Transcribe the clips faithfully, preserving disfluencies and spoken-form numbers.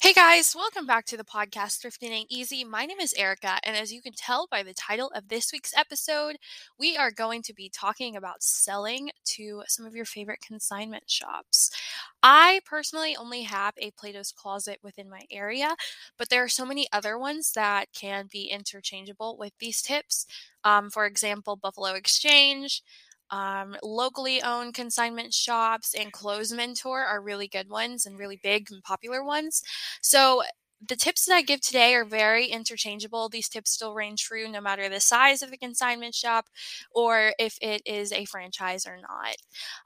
Hey guys, welcome back to the podcast Thrifting Ain't Easy. My name is Erica, and as you can tell by the title of this week's episode, we are going to be talking about selling to some of your favorite consignment shops. I personally only have a Plato's Closet within my area, but there are so many other ones that can be interchangeable with these tips. Um, for example, Buffalo Exchange, Um, locally owned consignment shops, and Clothes Mentor are really good ones and really big and popular ones. So the tips that I give today are very interchangeable. These tips still ring true no matter the size of the consignment shop or if it is a franchise or not.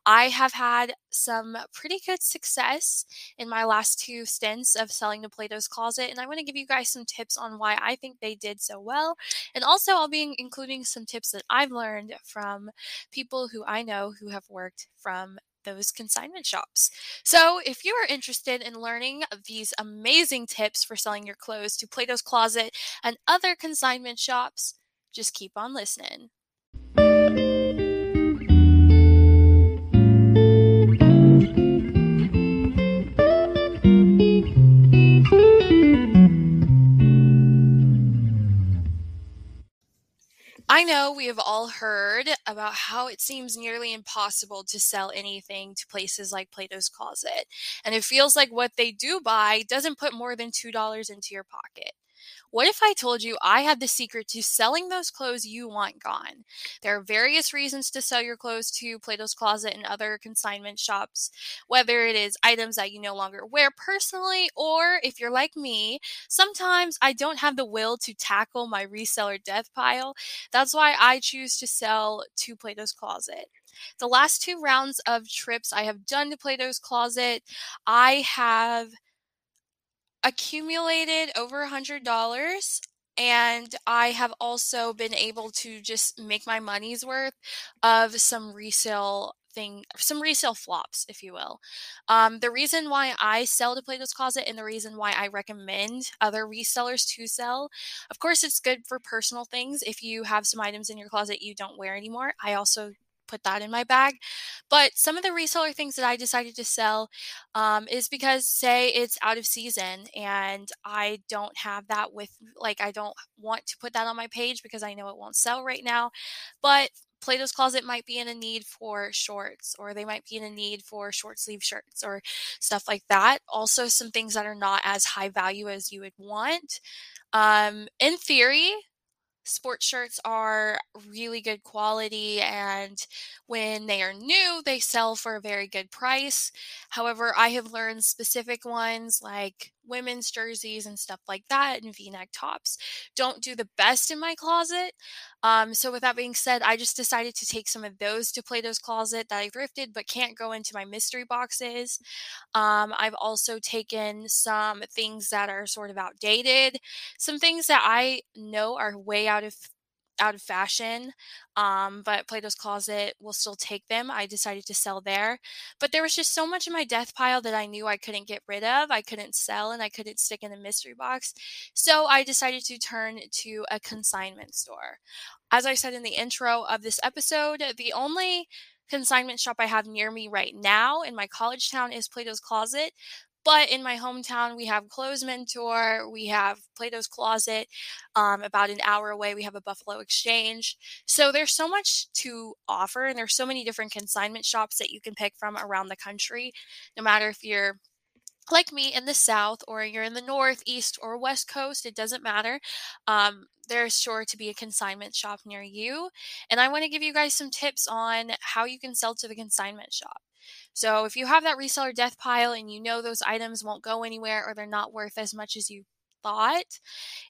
I have had some pretty good success in my last two stints of selling to Plato's Closet, and I want to give you guys some tips on why I think they did so well. And also I'll be including some tips that I've learned from people who I know who have worked from those consignment shops. So if you are interested in learning these amazing tips for selling your clothes to Plato's Closet and other consignment shops, just keep on listening. I know we have all heard about how it seems nearly impossible to sell anything to places like Plato's Closet, and it feels like what they do buy doesn't put more than two dollars into your pocket. What if I told you I had the secret to selling those clothes you want gone? There are various reasons to sell your clothes to Plato's Closet and other consignment shops, whether it is items that you no longer wear personally, or if you're like me, sometimes I don't have the will to tackle my reseller death pile. That's why I choose to sell to Plato's Closet. The last two rounds of trips I have done to Plato's Closet, I have accumulated over one hundred dollars, and I have also been able to just make my money's worth of some resale thing, some resale flops, if you will. Um, the reason why I sell to Plato's Closet and the reason why I recommend other resellers to sell, of course, it's good for personal things. If you have some items in your closet you don't wear anymore, I also put that in my bag. But some of the reseller things that I decided to sell um, is because, say, it's out of season and I don't have that with, like, I don't want to put that on my page because I know it won't sell right now. But Plato's Closet might be in a need for shorts, or they might be in a need for short sleeve shirts or stuff like that. Also, some things that are not as high value as you would want. Um, in theory, sports shirts are really good quality, and when they are new, they sell for a very good price. However, I have learned specific ones like women's jerseys and stuff like that, and V-neck tops don't do the best in my closet. Um, so with that being said, I just decided to take some of those to Plato's Closet that I thrifted but can't go into my mystery boxes. Um, I've also taken some things that are sort of outdated, some things that I know are way out of out of fashion, um, but Plato's Closet will still take them. I decided to sell there, but there was just so much in my death pile that I knew I couldn't get rid of, I couldn't sell, and I couldn't stick in a mystery box, so I decided to turn to a consignment store. As I said in the intro of this episode, the only consignment shop I have near me right now in my college town is Plato's Closet. But in my hometown, we have Clothes Mentor, we have Plato's Closet. Um, about an hour away, we have a Buffalo Exchange. So there's so much to offer, and there's so many different consignment shops that you can pick from around the country, no matter if you're like me in the South or you're in the North, East, or West Coast. It doesn't matter. Um, there's sure to be a consignment shop near you. And I want to give you guys some tips on how you can sell to the consignment shop. So if you have that reseller death pile and you know those items won't go anywhere or they're not worth as much as you thought,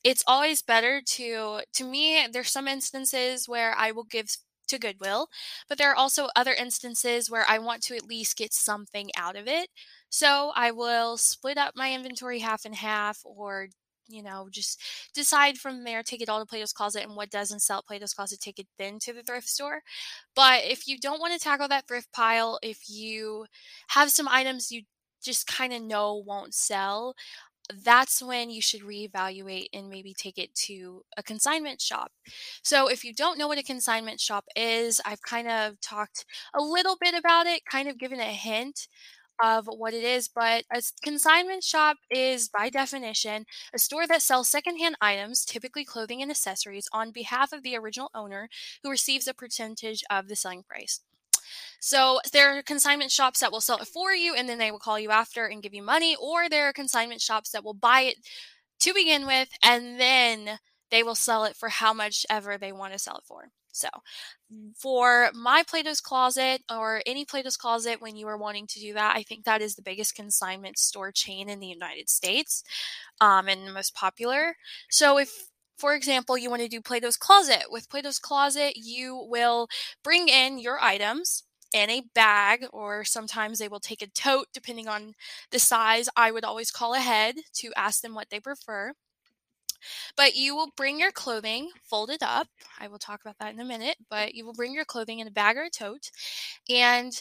it's always better to, to me, there's some instances where I will give to Goodwill, but there are also other instances where I want to at least get something out of it. So I will split up my inventory half and half, or, you know, just decide from there, take it all to Plato's Closet, and what doesn't sell at Plato's Closet, take it then to the thrift store. But if you don't want to tackle that thrift pile, if you have some items you just kind of know won't sell, that's when you should reevaluate and maybe take it to a consignment shop. So if you don't know what a consignment shop is, I've kind of talked a little bit about it, kind of given a hint of what it is, but a consignment shop is, by definition, a store that sells secondhand items, typically clothing and accessories, on behalf of the original owner, who receives a percentage of the selling price. So there are consignment shops that will sell it for you, and then they will call you after and give you money, or there are consignment shops that will buy it to begin with, and then they will sell it for how much ever they want to sell it for. So for my Plato's Closet, or any Plato's Closet when you are wanting to do that, I think that is the biggest consignment store chain in the United States, um, and the most popular. So if, for example, you want to do Plato's Closet, with Plato's Closet, you will bring in your items in a bag, or sometimes they will take a tote depending on the size. I would always call ahead to ask them what they prefer. But you will bring your clothing folded up. I will talk about that in a minute, but you will bring your clothing in a bag or a tote, and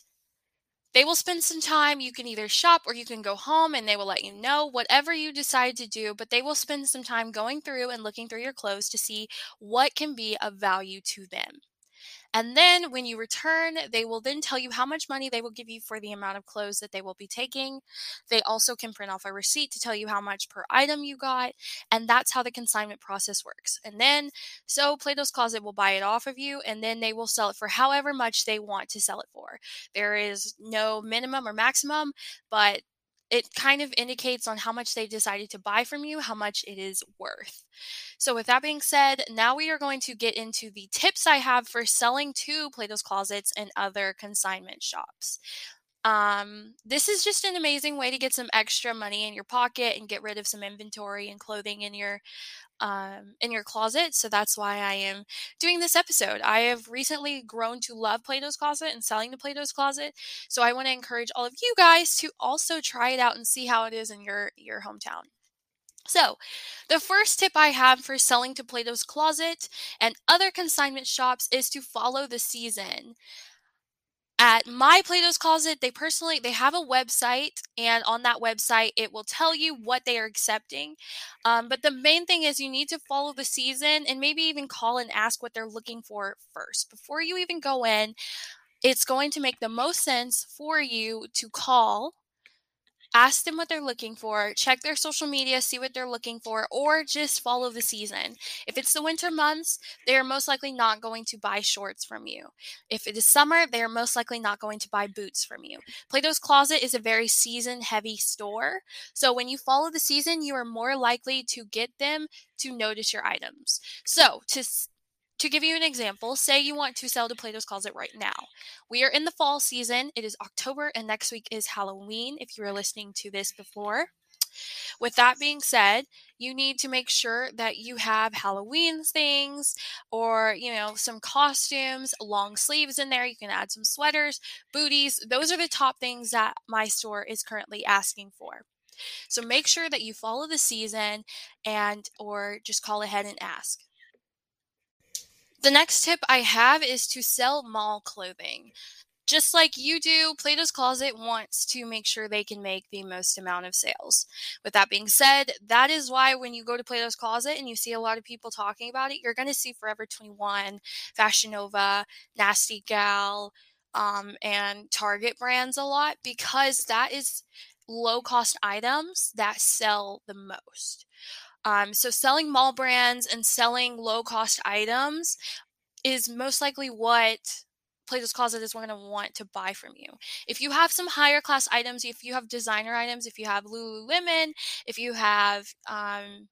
they will spend some time. You can either shop or you can go home, and they will let you know whatever you decide to do, but they will spend some time going through and looking through your clothes to see what can be of value to them. And then when you return, they will then tell you how much money they will give you for the amount of clothes that they will be taking. They also can print off a receipt to tell you how much per item you got. And that's how the consignment process works. And then, so Plato's Closet will buy it off of you, and then they will sell it for however much they want to sell it for. There is no minimum or maximum, but it kind of indicates on how much they decided to buy from you, how much it is worth. So with that being said, now we are going to get into the tips I have for selling to Plato's Closets and other consignment shops. Um, this is just an amazing way to get some extra money in your pocket and get rid of some inventory and clothing in your um, in your closet. So that's why I am doing this episode. I have recently grown to love Plato's Closet and selling to Plato's Closet. So I want to encourage all of you guys to also try it out and see how it is in your, your hometown. So the first tip I have for selling to Plato's Closet and other consignment shops is to follow the season. At my Plato's Closet, they personally, they have a website, and on that website, it will tell you what they are accepting. Um, but the main thing is you need to follow the season and maybe even call and ask what they're looking for first. Before you even go in, it's going to make the most sense for you to call, ask them what they're looking for, check their social media, see what they're looking for, or just follow the season. If it's the winter months, they are most likely not going to buy shorts from you. If it is summer, they are most likely not going to buy boots from you. Plato's Closet is a very season-heavy store, so when you follow the season, you are more likely to get them to notice your items. So to To give you an example, say you want to sell to Plato's Closet right now. We are in the fall season. It is October, and next week is Halloween, if you were listening to this before. With that being said, you need to make sure that you have Halloween things, or, you know, some costumes, long sleeves in there. You can add some sweaters, booties. Those are the top things that my store is currently asking for. So make sure that you follow the season, and or just call ahead and ask. The next tip I have is to sell mall clothing. Just like you do, Plato's Closet wants to make sure they can make the most amount of sales. With that being said, that is why when you go to Plato's Closet and you see a lot of people talking about it, you're going to see Forever twenty-one, Fashion Nova, Nasty Gal, um, and Target brands a lot, because that is low-cost items that sell the most. Um, so selling mall brands and selling low-cost items is most likely what Plato's Closet is going to want to buy from you. If you have some higher-class items, if you have designer items, if you have Lululemon, if you have um,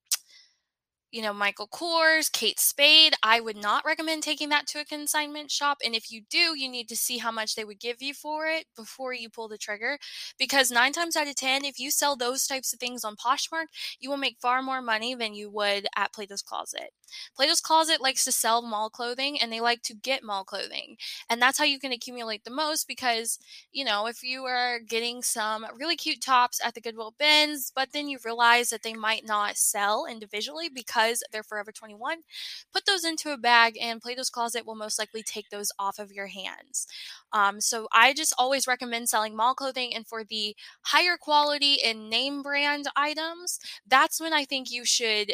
you know, Michael Kors, Kate Spade, I would not recommend taking that to a consignment shop. And if you do, you need to see how much they would give you for it before you pull the trigger. Because nine times out of ten, if you sell those types of things on Poshmark, you will make far more money than you would at Plato's Closet. Plato's Closet likes to sell mall clothing, and they like to get mall clothing. And that's how you can accumulate the most, because, you know, if you are getting some really cute tops at the Goodwill bins, but then you realize that they might not sell individually because they're Forever twenty-one, put those into a bag, and Plato's Closet will most likely take those off of your hands. Um, so I just always recommend selling mall clothing, and for the higher quality and name brand items, that's when I think you should,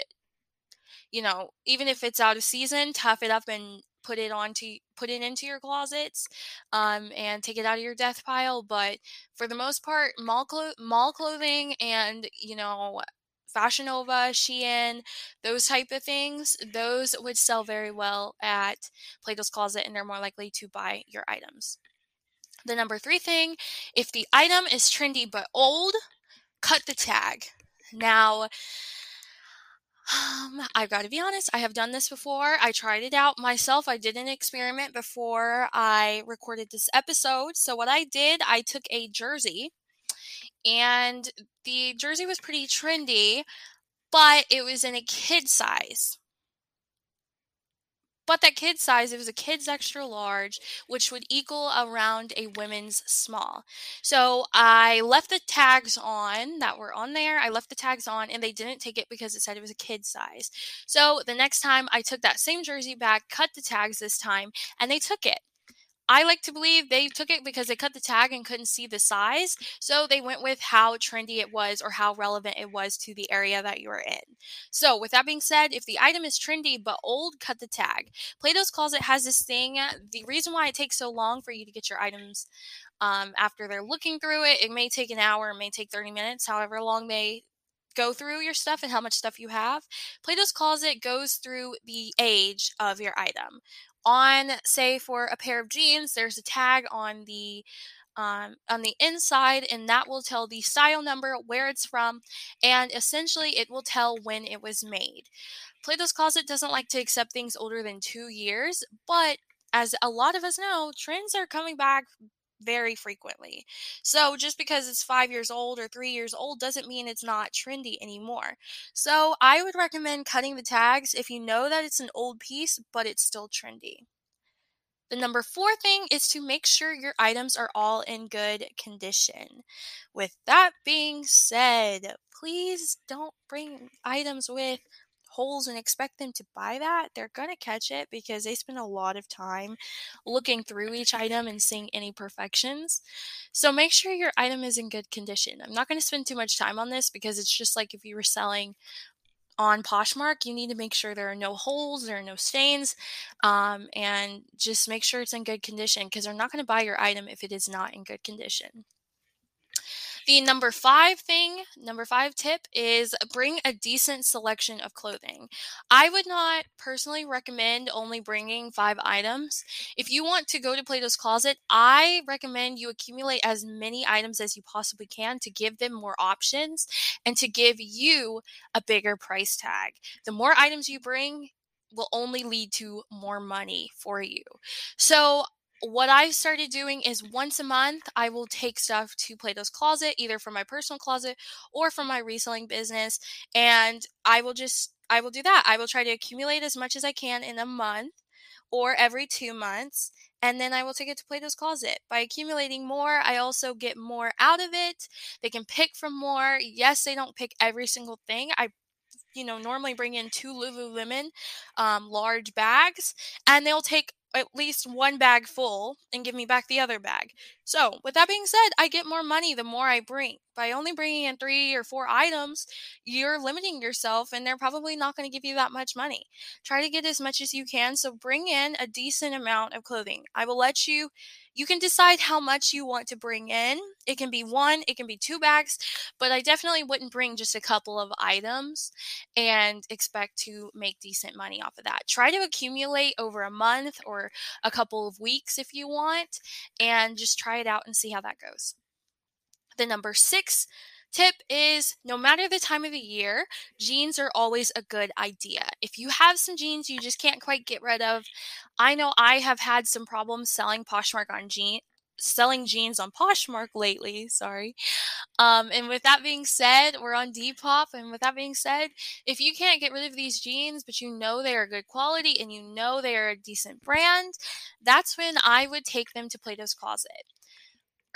you know, even if it's out of season, tough it up and put it onto, put it into your closets, um, and take it out of your death pile. But for the most part, mall, clo- mall clothing and, you know, Fashion Nova, Shein, those type of things, those would sell very well at Plato's Closet, and they're more likely to buy your items. The number three thing, if the item is trendy but old, cut the tag. Now, Um, I've got to be honest, I have done this before. I tried it out myself. I did an experiment before I recorded this episode. So what I did, I took a jersey, and the jersey was pretty trendy, but it was in a kid size. But that kid size, it was a kid's extra large, which would equal around a women's small. So I left the tags on that were on there. I left the tags on, and they didn't take it because it said it was a kid size. So the next time I took that same jersey back, cut the tags this time, and they took it. I like to believe they took it because they cut the tag and couldn't see the size. So they went with how trendy it was or how relevant it was to the area that you were in. So with that being said, if the item is trendy but old, cut the tag. Plato's Closet has this thing. The reason why it takes so long for you to get your items um, after they're looking through it, it may take an hour, it may take thirty minutes, however long they go through your stuff and how much stuff you have. Plato's Closet goes through the age of your item. On, say, for a pair of jeans, there's a tag on the um, on the inside, and that will tell the style number, where it's from, and essentially it will tell when it was made. Plato's Closet doesn't like to accept things older than two years, but as a lot of us know, trends are coming back very frequently. So just because it's five years old or three years old doesn't mean it's not trendy anymore. So I would recommend cutting the tags if you know that it's an old piece, but it's still trendy. The number four thing is to make sure your items are all in good condition. With that being said, please don't bring items with holes and expect them to buy that. They're going to catch it because they spend a lot of time looking through each item and seeing any perfections. So make sure your item is in good condition. I'm not going to spend too much time on this because it's just like if you were selling on Poshmark, you need to make sure there are no holes, there are no stains, um, and just make sure it's in good condition because they're not going to buy your item if it is not in good condition. The number five thing, number five tip is bring a decent selection of clothing. I would not personally recommend only bringing five items. If you want to go to Plato's Closet, I recommend you accumulate as many items as you possibly can to give them more options and to give you a bigger price tag. The more items you bring will only lead to more money for you. So what I've started doing is once a month, I will take stuff to Plato's Closet, either from my personal closet or from my reselling business. And I will just, I will do that. I will try to accumulate as much as I can in a month or every two months. And then I will take it to Plato's Closet. By accumulating more, I also get more out of it. They can pick from more. Yes, they don't pick every single thing. I you know, normally bring in two Lululemon um, large bags, and they'll take at least one bag full and give me back the other bag. So with that being said, I get more money the more I bring. By only bringing in three or four items, you're limiting yourself, and they're probably not going to give you that much money. Try to get as much as you can. So bring in a decent amount of clothing. I will let you, you can decide how much you want to bring in. It can be one, it can be two bags, but I definitely wouldn't bring just a couple of items and expect to make decent money off of that. Try to accumulate over a month or a couple of weeks if you want, and just try it out and see how that goes. The number six tip is, no matter the time of the year, jeans are always a good idea. If you have some jeans you just can't quite get rid of, I know I have had some problems selling Poshmark on jeans. selling jeans on Poshmark lately, sorry. Um, and with that being said, we're on Depop. And with that being said, if you can't get rid of these jeans, but you know they are good quality and you know they are a decent brand, that's when I would take them to Plato's Closet.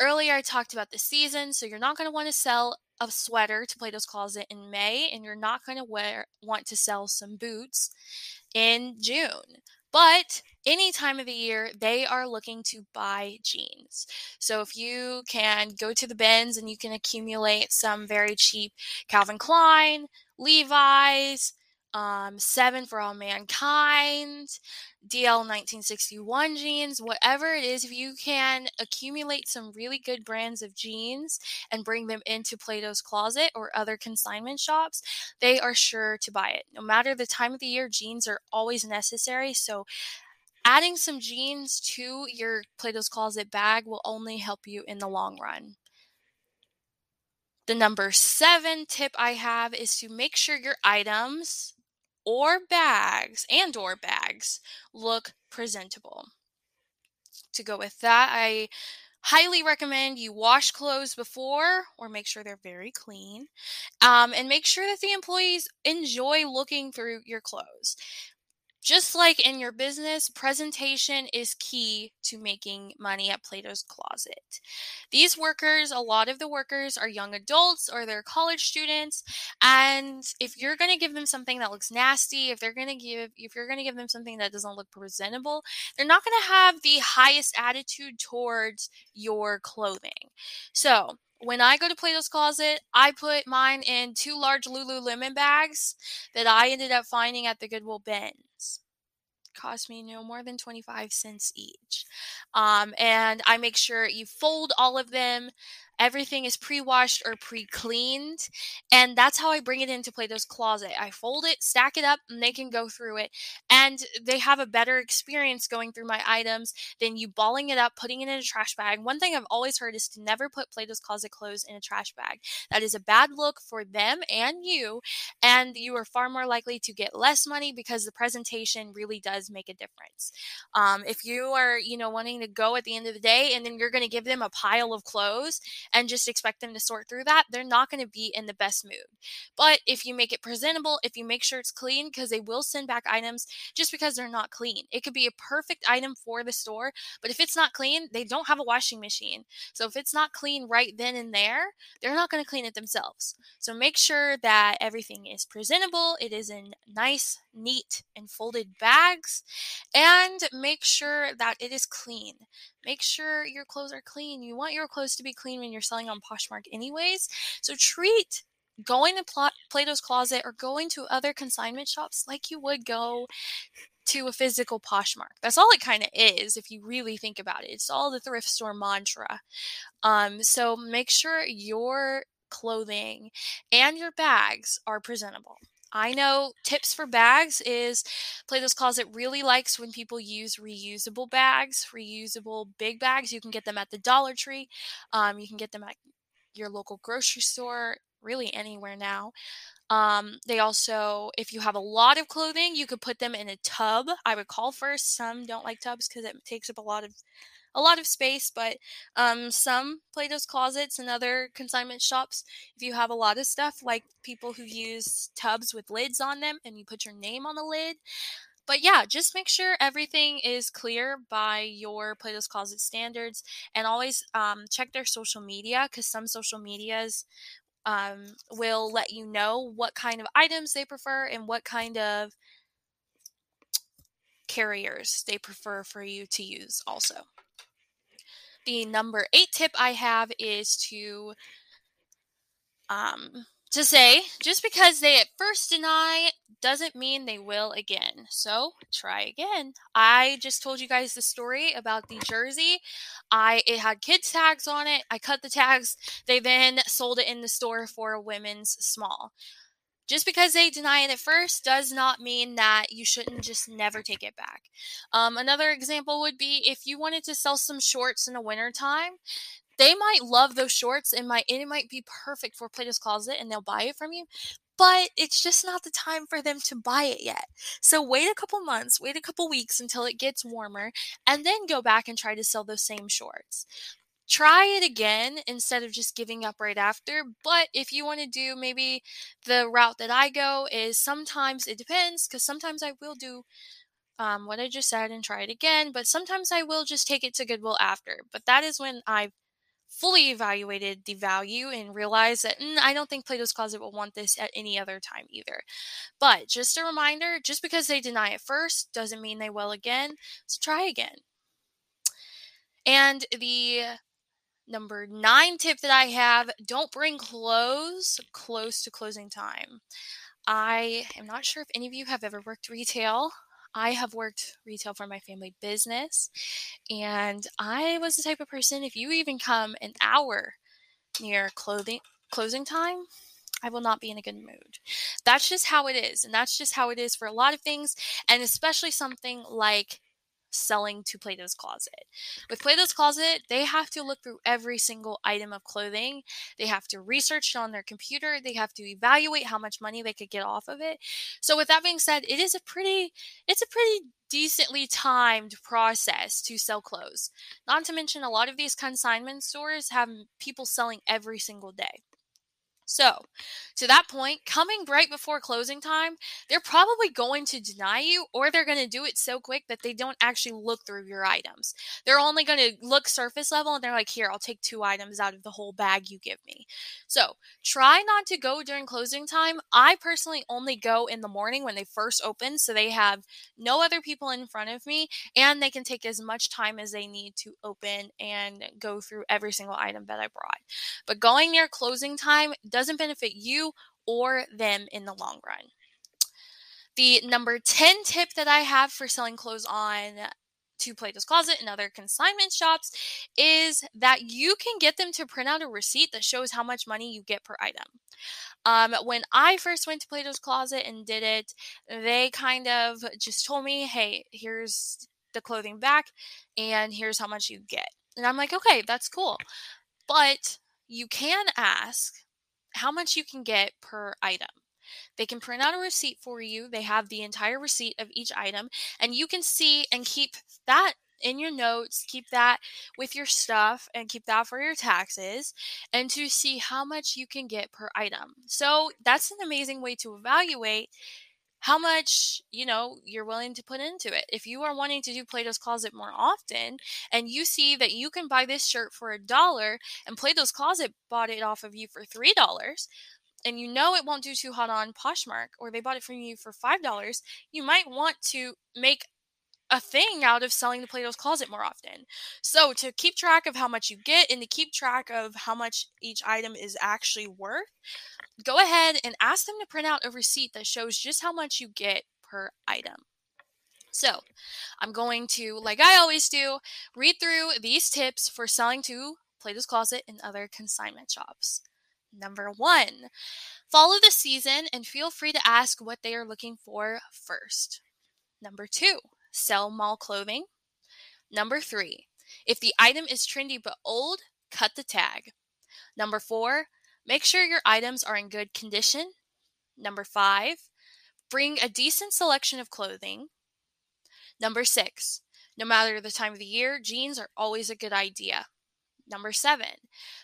Earlier, I talked about the season, so you're not going to want to sell a sweater to Plato's Closet in May, and you're not going to wear want to sell some boots in June. But any time of the year, they are looking to buy jeans. So if you can go to the bins and you can accumulate some very cheap Calvin Klein, Levi's, um, Seven for All Mankind, D L nineteen sixty-one jeans, whatever it is, if you can accumulate some really good brands of jeans and bring them into Plato's Closet or other consignment shops, they are sure to buy it. No matter the time of the year, jeans are always necessary. So adding some jeans to your Plato's Closet bag will only help you in the long run. The number seven tip I have is to make sure your items or bags and or bags look presentable. To go with that, I highly recommend you wash clothes before, or make sure they're very clean, um, and make sure that the employees enjoy looking through your clothes. Just like in your business, presentation is key to making money at Plato's Closet. These workers, a lot of the workers are young adults or they're college students, and if you're going to give them something that looks nasty, if they're going to give if you're going to give them something that doesn't look presentable, they're not going to have the highest attitude towards your clothing. So, when I go to Plato's Closet, I put mine in two large Lululemon bags that I ended up finding at the Goodwill bins. Cost me no more than twenty-five cents each. Um, and I make sure you fold all of them. Everything is pre-washed or pre-cleaned. And that's how I bring it into Plato's Closet. I fold it, stack it up, and they can go through it. And they have a better experience going through my items than you balling it up, putting it in a trash bag. One thing I've always heard is to never put Plato's Closet clothes in a trash bag. That is a bad look for them and you. And you are far more likely to get less money because the presentation really does make a difference. Um, if you are, you know, wanting to go at the end of the day and then you're going to give them a pile of clothes and just expect them to sort through that, they're not going to be in the best mood. But if you make it presentable, if you make sure it's clean, because they will send back items just because they're not clean. It could be a perfect item for the store, but if it's not clean, they don't have a washing machine. So if it's not clean right then and there, they're not going to clean it themselves. So make sure that everything is presentable. It is in nice, neat, and folded bags. And make sure that it is clean. Make sure your clothes are clean. You want your clothes to be clean when you're selling on Poshmark anyways. So treat going to Pl- Plato's Closet or going to other consignment shops like you would go to a physical Poshmark. That's all it kind of is if you really think about it. It's all the thrift store mantra. Um, so make sure your clothing and your bags are presentable. I know tips for bags is Plato's Closet really likes when people use reusable bags, reusable big bags. You can get them at the Dollar Tree. Um, you can get them at your local grocery store, really anywhere now. Um, they also, if you have a lot of clothing, you could put them in a tub. I would call first. Some don't like tubs because it takes up a lot of a lot of space, but um, some Plato's Closets and other consignment shops, if you have a lot of stuff, like people who use tubs with lids on them and you put your name on the lid. But yeah, just make sure everything is clear by your Plato's Closet standards, and always um, check their social media, because some social medias um, will let you know what kind of items they prefer and what kind of carriers they prefer for you to use also. The number eight tip I have is to um, to say, just because they at first deny doesn't mean they will again. So try again. I just told you guys the story about the jersey. I it had kids tags on it. I cut the tags. They then sold it in the store for a women's small. Just because they deny it at first does not mean that you shouldn't just never take it back. Um, another example would be if you wanted to sell some shorts in the wintertime, They might love those shorts and might and it might be perfect for Plato's Closet and they'll buy it from you, but it's just not the time for them to buy it yet. So wait a couple months, wait a couple weeks until it gets warmer, and then go back and try to sell those same shorts. Try it again instead of just giving up right after. But if you want to do maybe the route that I go is sometimes it depends, because sometimes I will do um, what I just said and try it again. But sometimes I will just take it to Goodwill after. But that is when I've fully evaluated the value and realized that mm, I don't think Plato's Closet will want this at any other time either. But just a reminder, just because they deny it first doesn't mean they will again. So try again. And the number nine tip that I have, don't bring clothes close to closing time. I am not sure if any of you have ever worked retail. I have worked retail for my family business, and I was the type of person, if you even come an hour near clothing, closing time, I will not be in a good mood. That's just how it is, and that's just how it is for a lot of things, and especially something like selling to Plato's Closet. With Plato's Closet, they have to look through every single item of clothing. They have to research it on their computer. They have to evaluate how much money they could get off of it. So with that being said, it is a pretty, it's a pretty decently timed process to sell clothes. Not to mention a lot of these consignment stores have people selling every single day. So, to that point, coming right before closing time, they're probably going to deny you, or they're going to do it so quick that they don't actually look through your items. They're only going to look surface level, and they're like, here, I'll take two items out of the whole bag you give me. So, try not to go during closing time. I personally only go in the morning when they first open, so they have no other people in front of me, and they can take as much time as they need to open and go through every single item that I brought. But going near closing time doesn't doesn't benefit you or them in the long run. The number ten tip that I have for selling clothes on to Plato's Closet and other consignment shops is that you can get them to print out a receipt that shows how much money you get per item. Um, when I first went to Plato's Closet and did it, they kind of just told me, hey, here's the clothing back and here's how much you get. And I'm like, okay, that's cool. But you can ask how much you can get per item. They can print out a receipt for you. They have the entire receipt of each item, and you can see and keep that in your notes, keep that with your stuff, and keep that for your taxes, and to see how much you can get per item. So that's an amazing way to evaluate how much, you know, you're willing to put into it. If you are wanting to do Plato's Closet more often and you see that you can buy this shirt for a dollar and Plato's Closet bought it off of you for three dollars and you know it won't do too hot on Poshmark, or they bought it from you for five dollars, you might want to make a thing out of selling the Plato's Closet more often. So to keep track of how much you get and to keep track of how much each item is actually worth, go ahead and ask them to print out a receipt that shows just how much you get per item. So I'm going to, like I always do, read through these tips for selling to Plato's Closet and other consignment shops. Number one, follow the season and feel free to ask what they are looking for first. Number two, sell mall clothing. Number three, if the item is trendy but old, cut the tag. Number four, make sure your items are in good condition. Number five, bring a decent selection of clothing. Number six, no matter the time of the year, jeans are always a good idea. Number seven,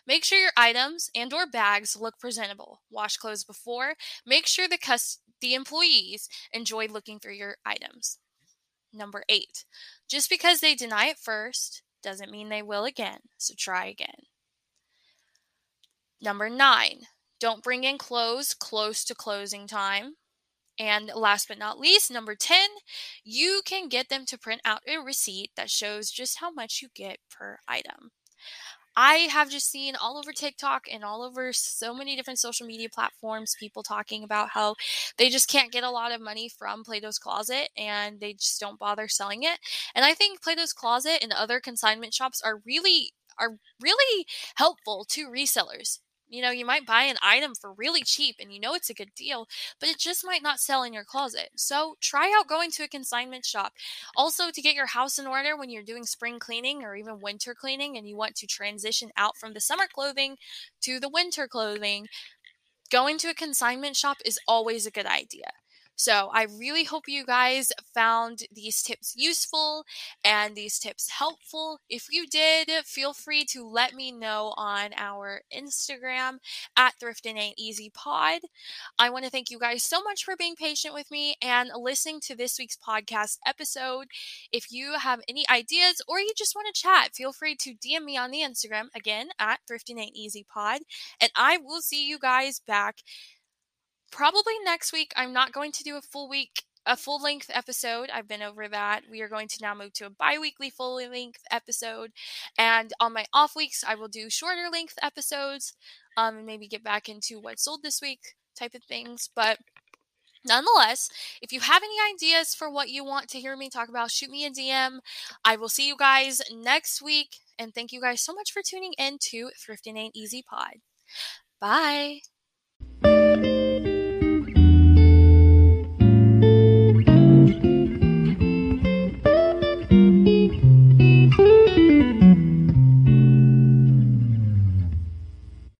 make sure your items and or bags look presentable. Wash clothes before. Make sure the cus- the employees enjoy looking through your items. Number eight, just because they deny it first doesn't mean they will again, so try again. Number nine, don't bring in clothes close to closing time. And last but not least, number ten, you can get them to print out a receipt that shows just how much you get per item. I have just seen all over TikTok and all over so many different social media platforms, people talking about how they just can't get a lot of money from Plato's Closet and they just don't bother selling it. And I think Plato's Closet and other consignment shops are really, are really helpful to resellers. You know, you might buy an item for really cheap and you know it's a good deal, but it just might not sell in your closet. So try out going to a consignment shop. Also, to get your house in order when you're doing spring cleaning or even winter cleaning and you want to transition out from the summer clothing to the winter clothing, going to a consignment shop is always a good idea. So I really hope you guys found these tips useful and these tips helpful. If you did, feel free to let me know on our Instagram at Thrifting Ain't Easy Pod. I want to thank you guys so much for being patient with me and listening to this week's podcast episode. If you have any ideas or you just want to chat, feel free to D M me on the Instagram, again, at Thrifting Ain't Easy Pod. And I will see you guys back probably next week. I'm not going to do a full week, a full length episode. I've been over that. We are going to now move to a bi-weekly full length episode. And on my off weeks, I will do shorter length episodes, um, and maybe get back into what sold this week type of things. But nonetheless, if you have any ideas for what you want to hear me talk about, shoot me a D M. I will see you guys next week. And thank you guys so much for tuning in to Thrifting Ain't Easy Pod. Bye.